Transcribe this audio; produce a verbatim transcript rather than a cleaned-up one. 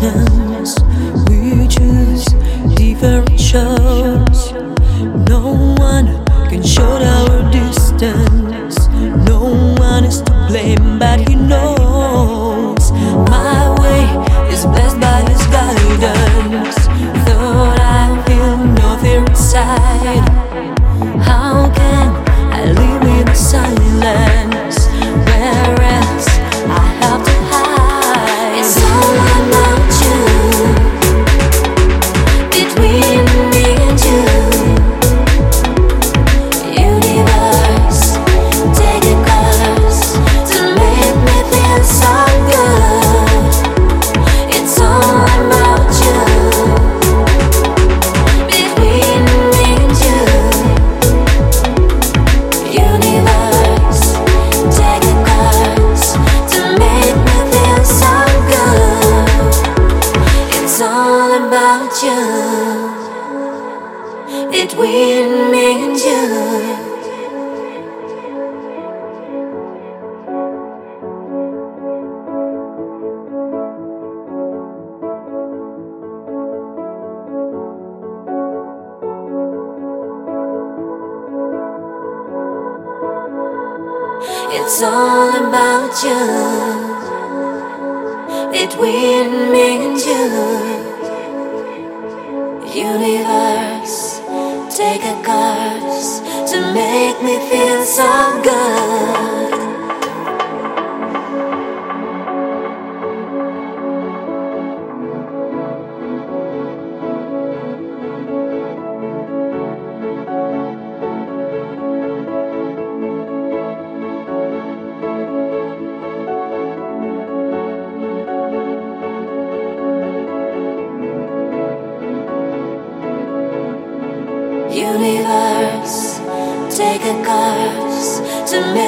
dance, we choose different shows. No one can show our distance. No one is to blame, but he knows. My way is blessed by his guidance. Thought I feel no fear inside. How can I live in silence? Where else I have to hide? It's all about you, between me and you. Universe, take a course to make me feel so good. It's all about you, between me and you. Universe, take a course to make me feel so good. It's all about you, between me and you. It's all about you, between me and you. Universe, take a course to make me feel so good. Universe, take a course to make